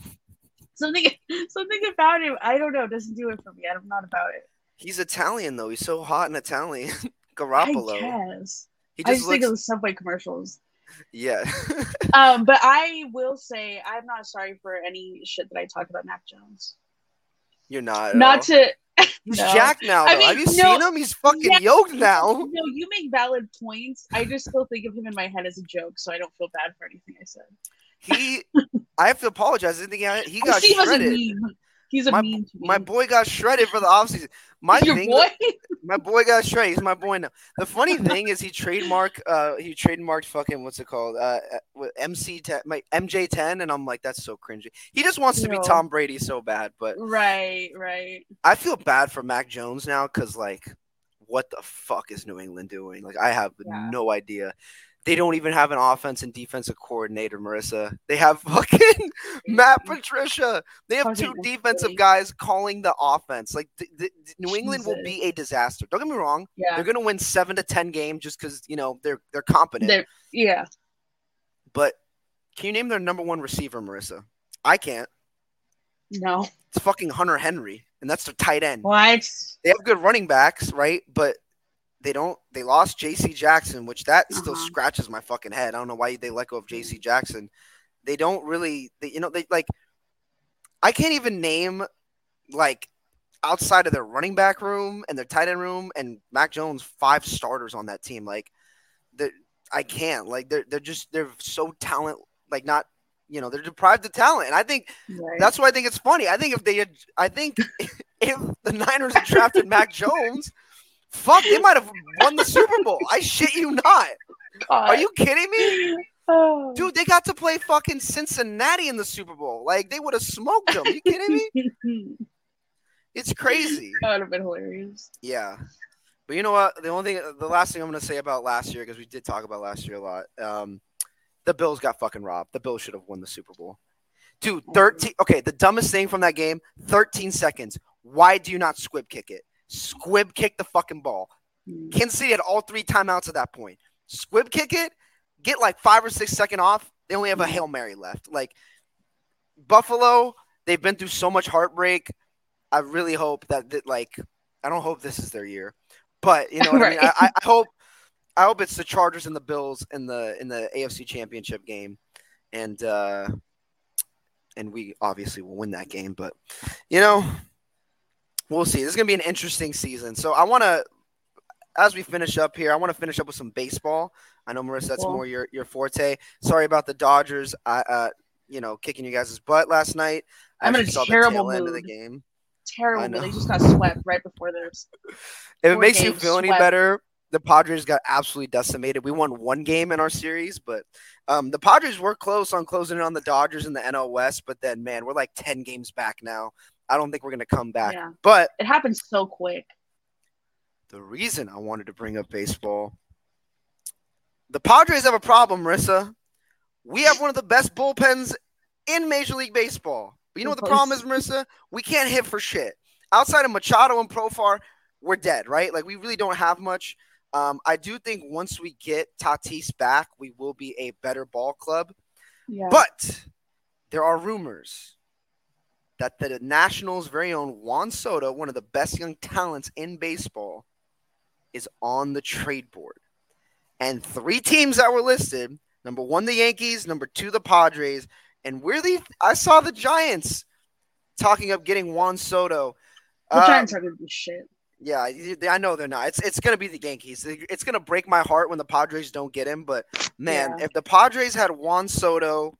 something, something about him, I don't know, doesn't do it for me. I'm not about it. He's Italian, though. He's so hot and Italian. Garoppolo. I guess. He just I just looks... think of the Subway commercials. Yeah. um, but I will say I'm not sorry for any shit that I talk about Mac Jones. You're not. At not all. to. He's no. jacked now, though. I mean, Have you no, seen him? He's fucking yeah, yoked now. No, you make valid points. I just still think of him in my head as a joke, so I don't feel bad for anything I said. He. I have to apologize. I think he, he got shredded. He was a meme. He's a my, mean my boy got shredded for the offseason. My Your thing, boy? my boy got shredded. He's my boy now. The funny thing is, he trademarked. Uh, he trademarked fucking what's it called? Uh, M C ten, my M J ten, and I'm like, that's so cringy. He just wants to no. be Tom Brady so bad, but right, right. I feel bad for Mac Jones now because like, what the fuck is New England doing? Like, I have yeah. no idea. They don't even have an offense and defensive coordinator, Marissa. They have fucking Matt Patricia. They have two defensive guys calling the offense. Like, the, the, New Jesus. England will be a disaster. Don't get me wrong. Yeah. They're going to win seven to ten games just because, you know, they're they're competent. They're, yeah. But can you name their number one receiver, Marissa? I can't. No. It's fucking Hunter Henry, and that's their tight end. What? They have good running backs, right? But They don't. They lost J C Jackson, which that uh-huh. still scratches my fucking head. I don't know why they let go of J C Jackson. They don't really. They, you know, they like. I can't even name, like, outside of their running back room and their tight end room and Mac Jones five starters on that team. Like, I can't. Like, they're they're just they're so talent. Like, not. You know, they're deprived of talent, and I think right. that's why I think it's funny. I think if they had, I think if the Niners had drafted Mac Jones. Fuck, they might have won the Super Bowl. I shit you not. God. Are you kidding me? Oh. Dude, they got to play fucking Cincinnati in the Super Bowl. Like, they would have smoked them. Are you kidding me? It's crazy. That would have been hilarious. Yeah. But you know what? The only thing, the last thing I'm going to say about last year, because we did talk about last year a lot, um, the Bills got fucking robbed. The Bills should have won the Super Bowl. Dude, thirteen. Okay, the dumbest thing from that game, thirteen seconds. Why do you not squib kick it? Squib kick the fucking ball. Kansas City had all three timeouts at that point. Squib kick it, get like five or six second off. They only have a Hail Mary left. Like, Buffalo, they've been through so much heartbreak. I really hope that, that like, I don't hope this is their year, but you know what right. I mean? I, I hope, I hope it's the Chargers and the Bills in the, in the A F C Championship game. And, uh, and we obviously will win that game, but you know, we'll see. This is going to be an interesting season. So I want to, as we finish up here, I want to finish up with some baseball. I know, Marissa, that's cool. more your, your forte. Sorry about the Dodgers. I, uh, you know, kicking you guys' butt last night. I I'm in a terrible mood. End of the game. Terrible. They just got swept right before theirs. If it makes you feel swept. any better, the Padres got absolutely decimated. We won one game in our series, but um, the Padres were close on closing in on the Dodgers in the N L West. But then, man, we're like ten games back now. I don't think we're going to come back. Yeah. But it happened so quick. The reason I wanted to bring up baseball, the Padres have a problem, Marissa. We have one of the best bullpens in Major League Baseball. But you know what the problem is, Marissa? We can't hit for shit. Outside of Machado and Profar, we're dead, right? Like, we really don't have much. Um, I do think once we get Tatis back, we will be a better ball club. Yeah. But there are rumors that the Nationals' very own Juan Soto, one of the best young talents in baseball, is on the trade board. And three teams that were listed, number one, the Yankees, number two, the Padres, and we're the I saw the Giants talking up getting Juan Soto. The uh, Giants are going to be shit. Yeah, I know they're not. It's it's going to be the Yankees. It's going to break my heart when the Padres don't get him. But, man, yeah. if the Padres had Juan Soto,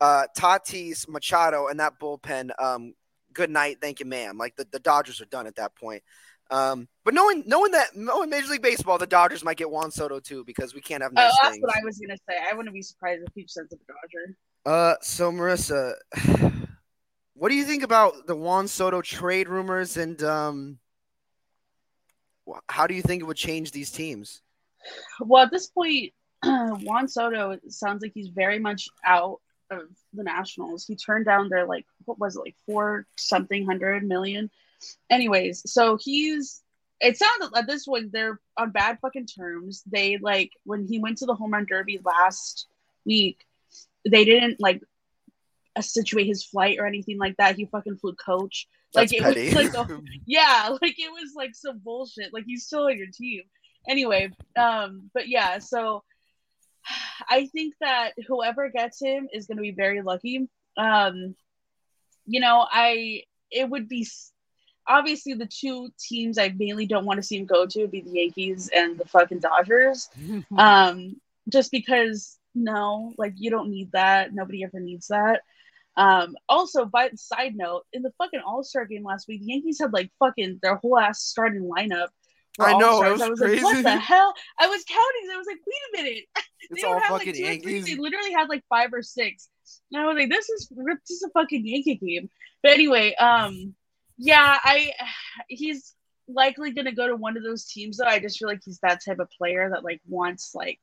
uh, Tatis, Machado, and that bullpen, um, good night, thank you, ma'am. Like, the, the Dodgers are done at that point. Um, but knowing knowing that knowing Major League Baseball, the Dodgers might get Juan Soto, too, because we can't have nice Oh, that's things. What I was going to say. I wouldn't be surprised if he sends a Dodger. Uh, so Marissa, what do you think about the Juan Soto trade rumors, and um, how do you think it would change these teams? Well, at this point, Juan Soto sounds like he's very much out of the Nationals. He turned down their like what was it like four something hundred million, anyways. So he's. It sounded at this point they're on bad fucking terms. They like when he went to the home run derby last week. They didn't, like, uh, situate his flight or anything like that. He fucking flew coach. Like, That's it petty. Was, like, a, yeah, like, it was, like, some bullshit. Like, he's still on your team. Anyway, um, but, yeah, so I think that whoever gets him is going to be very lucky. Um, you know, I – it would be – obviously the two teams I mainly don't want to see him go to would be the Yankees and the fucking Dodgers. um, just because – No, like, you don't need that. Nobody ever needs that. Um, also, by side note, in the fucking All-Star game last week, the Yankees had, like, fucking their whole ass starting lineup. I know. It was I was crazy. Like, what the hell? I was counting. I was like, wait a minute. It's they all have, fucking like, Yankees. They literally had, like, five or six. And I was like, this is, this is a fucking Yankee game. But anyway, um, yeah, I he's likely going to go to one of those teams, though. I just feel like he's that type of player that, like, wants, like,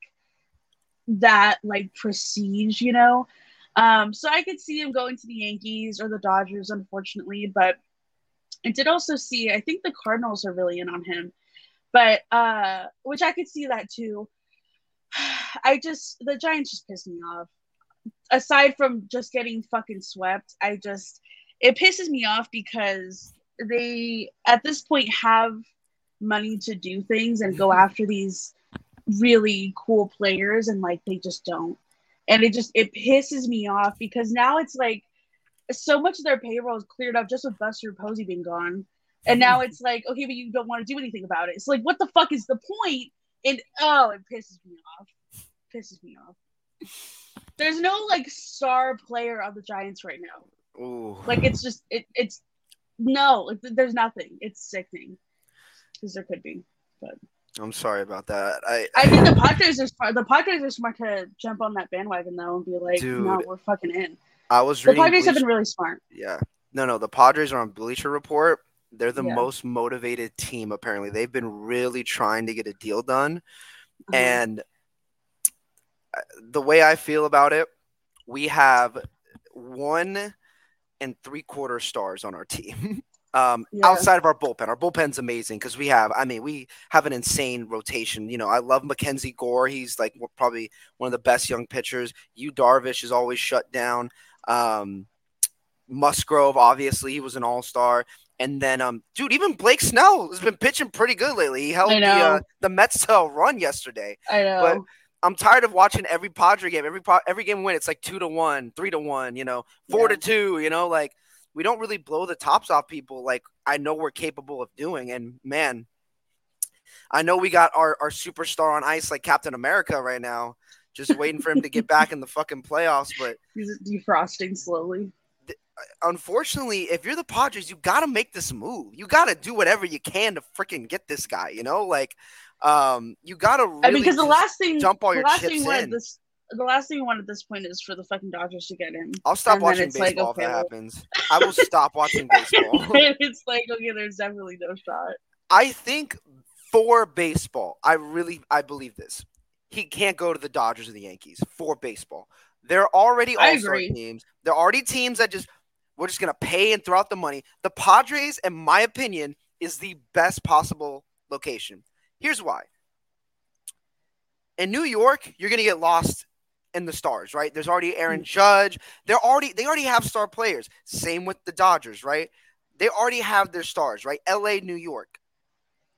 that like prestige, you know. Um, so I could see him going to the Yankees or the Dodgers, unfortunately. But I did also see, I think the Cardinals are really in on him, but uh, which I could see that too. I just the Giants just pissed me off. Aside from just getting fucking swept, I just it pisses me off because they at this point have money to do things and go after these really cool players, and like they just don't, and it just it pisses me off because now it's like so much of their payroll is cleared up just with Buster Posey being gone, and now it's like, okay, but you don't want to do anything about it. It's like, what the fuck is the point? And oh, it pisses me off. It pisses me off. There's no like star player on the Giants right now. Ooh. Like it's just it it's no, like, there's nothing. It's sickening because there could be, but. I'm sorry about that. I I think the Padres are smart. The Padres are smart to jump on that bandwagon though and be like, dude, no, we're fucking in. I was reading the Padres Bleacher- have been really smart. Yeah, no, no, the Padres are on Bleacher Report. They're the yeah. most motivated team apparently. They've been really trying to get a deal done, mm-hmm. and the way I feel about it, we have one and three quarter stars on our team. Um, yeah. Outside of our bullpen, our bullpen's amazing because we have, I mean, we have an insane rotation. You know, I love Mackenzie Gore. He's like probably one of the best young pitchers. Yu Darvish is always shut down. Um, Musgrove, obviously, he was an all-star. And then, um, dude, even Blake Snell has been pitching pretty good lately. He held the, uh, the Mets to a run yesterday. I know. But I'm tired of watching every Padre game. Every every game win, it's like two to one, three to one, you know, four yeah. to two. You know, like we don't really blow the tops off people. Like I know we're capable of doing. And man, I know we got our, our superstar on ice like Captain America right now, just waiting for him to get back in the fucking playoffs. But he's defrosting slowly. Unfortunately, if you're the Padres, you got to make this move. You got to do whatever you can to freaking get this guy, you know, like um, you got to really I mean, because the last thing, dump all the your last chips thing in. This, the last thing you want at this point is for the fucking Dodgers to get in. I'll stop and watching baseball like, okay, if that happens. I will stop watching baseball. It's like, okay, there's definitely no shot. I think for baseball, I really, I believe this. He can't go to the Dodgers or the Yankees for baseball. They're already all-star teams. They're already teams that just we're just gonna pay and throw out the money. The Padres, in my opinion, is the best possible location. Here's why. In New York, you're gonna get lost in the stars, right? There's already Aaron Judge. They're already they already have star players. Same with the Dodgers, right? They already have their stars, right? L A, New York,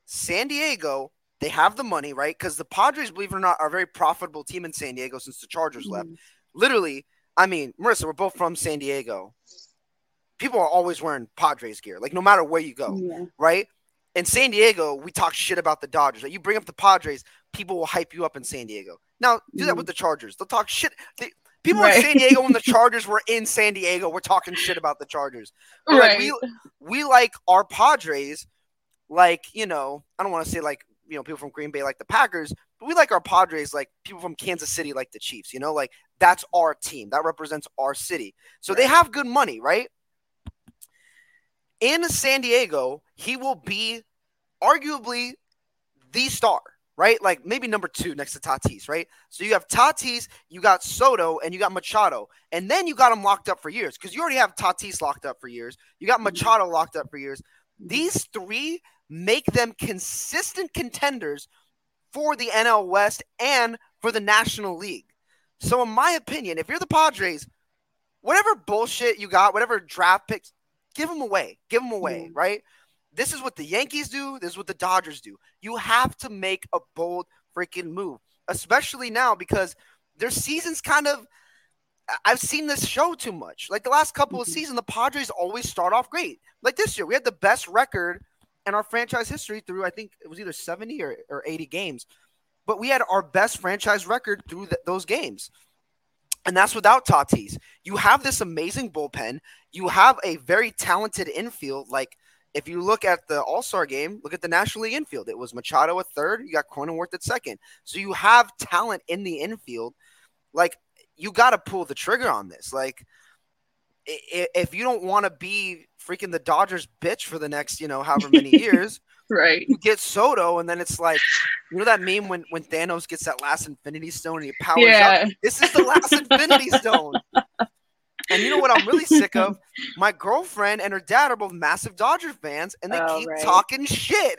San Diego. They have the money, right? Because the Padres, believe it or not, are a very profitable team in San Diego since the Chargers mm-hmm. left. Literally, I mean, Marissa, we're both from San Diego. People are always wearing Padres gear, like no matter where you go, yeah. right? In San Diego, we talk shit about the Dodgers. Like, you bring up the Padres, people will hype you up in San Diego. Now, do mm-hmm. that with the Chargers. They'll talk shit. They, people right. in San Diego, when the Chargers were in San Diego, we're talking shit about the Chargers. But, right. like, we, we like our Padres, like, you know, I don't want to say like, you know, people from Green Bay like the Packers, but we like our Padres like people from Kansas City like the Chiefs, you know, like that's our team. That represents our city. So right. they have good money, right? In San Diego, he will be arguably the star, right? Like maybe number two next to Tatis, right? So you have Tatis, you got Soto, and you got Machado. And then you got him locked up for years because you already have Tatis locked up for years. You got Machado mm-hmm. locked up for years. These three make them consistent contenders for the N L West and for the National League. So in my opinion, if you're the Padres, whatever bullshit you got, whatever draft picks, give them away. Give them away, mm. right? This is what the Yankees do. This is what the Dodgers do. You have to make a bold freaking move, especially now because their season's kind of – I've seen this show too much. Like the last couple of seasons, the Padres always start off great. Like this year, we had the best record – and our franchise history through, I think it was either seventy or, or eighty games. But we had our best franchise record through th- those games. And that's without Tatis. You have this amazing bullpen. You have a very talented infield. Like, if you look at the All-Star game, look at the National League infield. It was Machado at third. You got Cronenworth at second. So you have talent in the infield. Like, you got to pull the trigger on this. Like, if you don't want to be freaking the Dodgers bitch for the next, you know, however many years, right? You get Soto, and then it's like, you know that meme when, when Thanos gets that last Infinity Stone and he powers yeah. up? This is the last Infinity Stone. And you know what I'm really sick of? My girlfriend and her dad are both massive Dodger fans, and they oh, keep right. talking shit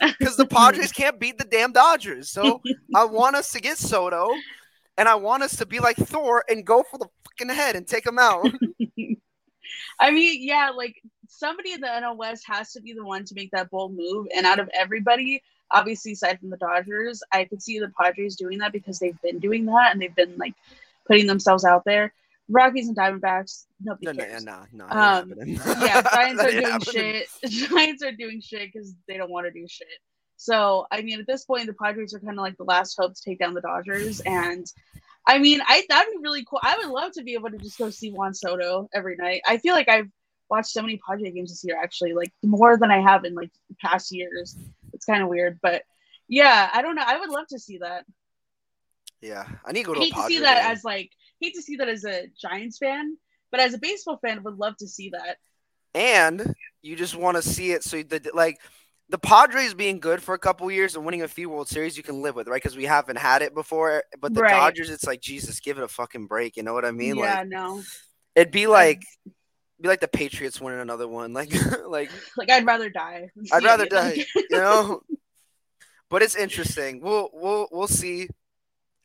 because the Padres can't beat the damn Dodgers. So I want us to get Soto, and I want us to be like Thor and go for the fucking head and take him out. I mean, yeah, like somebody in the N L West has to be the one to make that bold move. And out of everybody, obviously, aside from the Dodgers, I could see the Padres doing that because they've been doing that and they've been like putting themselves out there. Rockies and Diamondbacks, nobody no, cares. No, no, no. Um, yeah, Giants are doing happening. shit. Giants are doing shit because they don't want to do shit. So, I mean, at this point, the Padres are kind of like the last hope to take down the Dodgers. And I mean, I that'd be really cool. I would love to be able to just go see Juan Soto every night. I feel like I've watched so many Padres games this year, actually, like more than I have in like past years. It's kind of weird, but yeah, I don't know. I would love to see that. Yeah, I need to go to. Hate a Padre to see that game. as like hate to see that as a Giants fan, but as a baseball fan, would love to see that. And you just want to see it, so the like. The Padres being good for a couple years and winning a few World Series you can live with, right? Because we haven't had it before. But the right. Dodgers, it's like, Jesus, give it a fucking break. You know what I mean? Yeah, like, no. It'd be like, be like the Patriots winning another one. Like, like, like I'd rather die. I'd rather die. You know. But it's interesting. We'll we'll we'll see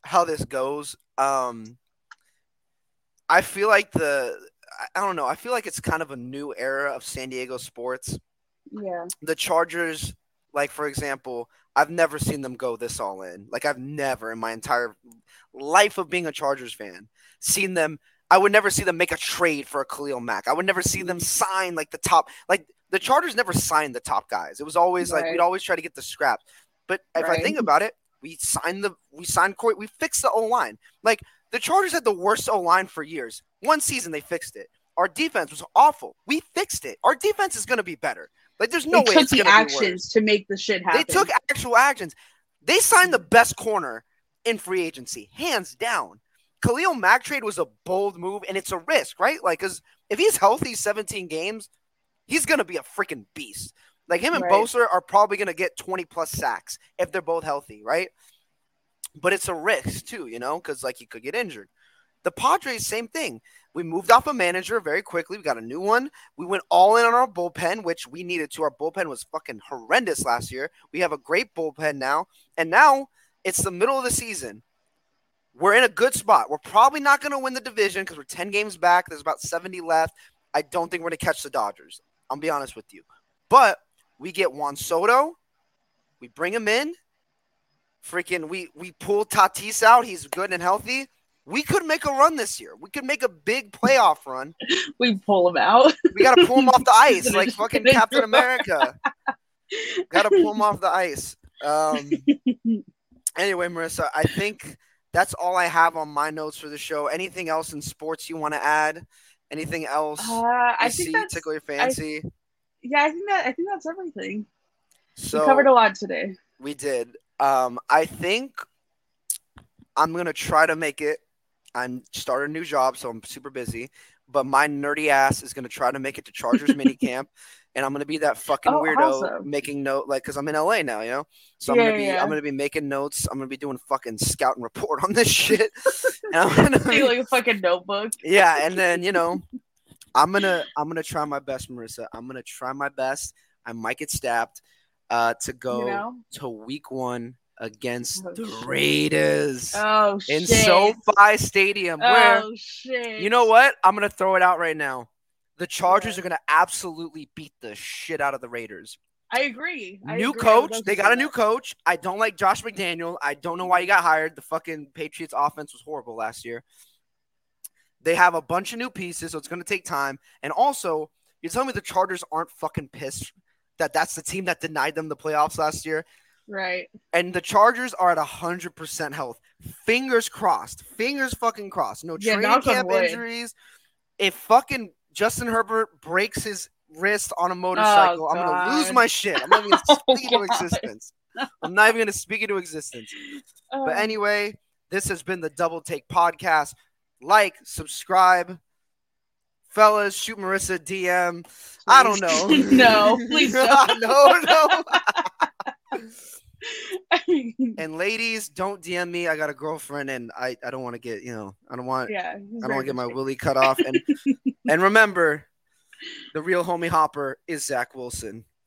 how this goes. Um, I feel like the I don't know. I feel like it's kind of a new era of San Diego sports. Yeah. The Chargers, like, for example, I've never seen them go this all in. Like, I've never in my entire life of being a Chargers fan seen them. I would never see them make a trade for a Khalil Mack. I would never see them sign, like, the top. Like, the Chargers never signed the top guys. It was always, right. like, we'd always try to get the scraps. But if right. I think about it, we signed the we signed Corey. We fixed the O-line. Like, the Chargers had the worst O-line for years. One season, they fixed it. Our defense was awful. We fixed it. Our defense is going to be better. Like, there's no way it's going to be worse. They took the actions to make the shit happen. They took actual actions. They signed the best corner in free agency, hands down. Khalil Mack trade was a bold move, and it's a risk, right? Like, because if he's healthy seventeen games, he's going to be a freaking beast. Like, him and right. Bosa are probably going to get twenty-plus sacks if they're both healthy, right? But it's a risk, too, you know, because, like, he could get injured. The Padres, same thing. We moved off a manager very quickly. We got a new one. We went all in on our bullpen, which we needed to. Our bullpen was fucking horrendous last year. We have a great bullpen now. And now it's the middle of the season. We're in a good spot. We're probably not going to win the division because we're ten games back. There's about seventy left. I don't think we're going to catch the Dodgers. I'll be honest with you. But we get Juan Soto. We bring him in. Freaking, we, we pull Tatis out. He's good and healthy. We could make a run this year. We could make a big playoff run. We pull him out. We got to pull him off the ice like fucking Captain America. Got to pull him off the ice. Um, anyway, Marissa, I think that's all I have on my notes for the show. Anything else in sports you want to add? Anything else uh, I think see tickle your fancy? I, yeah, I think that I think that's everything. So we covered a lot today. We did. Um, I think I'm going to try to make it. I'm starting a new job, so I'm super busy. But my nerdy ass is going to try to make it to Chargers minicamp, and I'm going to be that fucking oh, weirdo awesome. making note, like, because I'm in L A now, you know. So yeah, I'm going to be, yeah. I'm going to be making notes. I'm going to be doing fucking scout and report on this shit. And I'm going to be like a fucking notebook. Yeah, and then you know, I'm gonna, I'm gonna try my best, Marissa. I'm gonna try my best. I might get stabbed. Uh, to go you know? to week one. Against oh, the Raiders oh, in shit. SoFi Stadium. Where, oh, shit. You know what? I'm going to throw it out right now. The Chargers yeah. are going to absolutely beat the shit out of the Raiders. I agree. I new agree. coach. They got a that. new coach. I don't like Josh McDaniel. I don't know why he got hired. The fucking Patriots offense was horrible last year. They have a bunch of new pieces, so it's going to take time. And also, you're telling me the Chargers aren't fucking pissed that that's the team that denied them the playoffs last year? Right. And the Chargers are at one hundred percent health. Fingers crossed. Fingers fucking crossed. No yeah, training camp injuries. If fucking Justin Herbert breaks his wrist on a motorcycle, oh, I'm going to lose my shit. I'm not even going to speak into existence. I'm not even going to speak into existence. Oh. But anyway, this has been the Double Take Podcast. Like, subscribe. Fellas, shoot Marissa a D M. Please. I don't know. No, please don't. No, no. And ladies, don't D M me. I got a girlfriend, and I, I don't want to get you know I don't want yeah, I don't want to get my willy cut off. And and remember, the real homie hopper is Zach Wilson.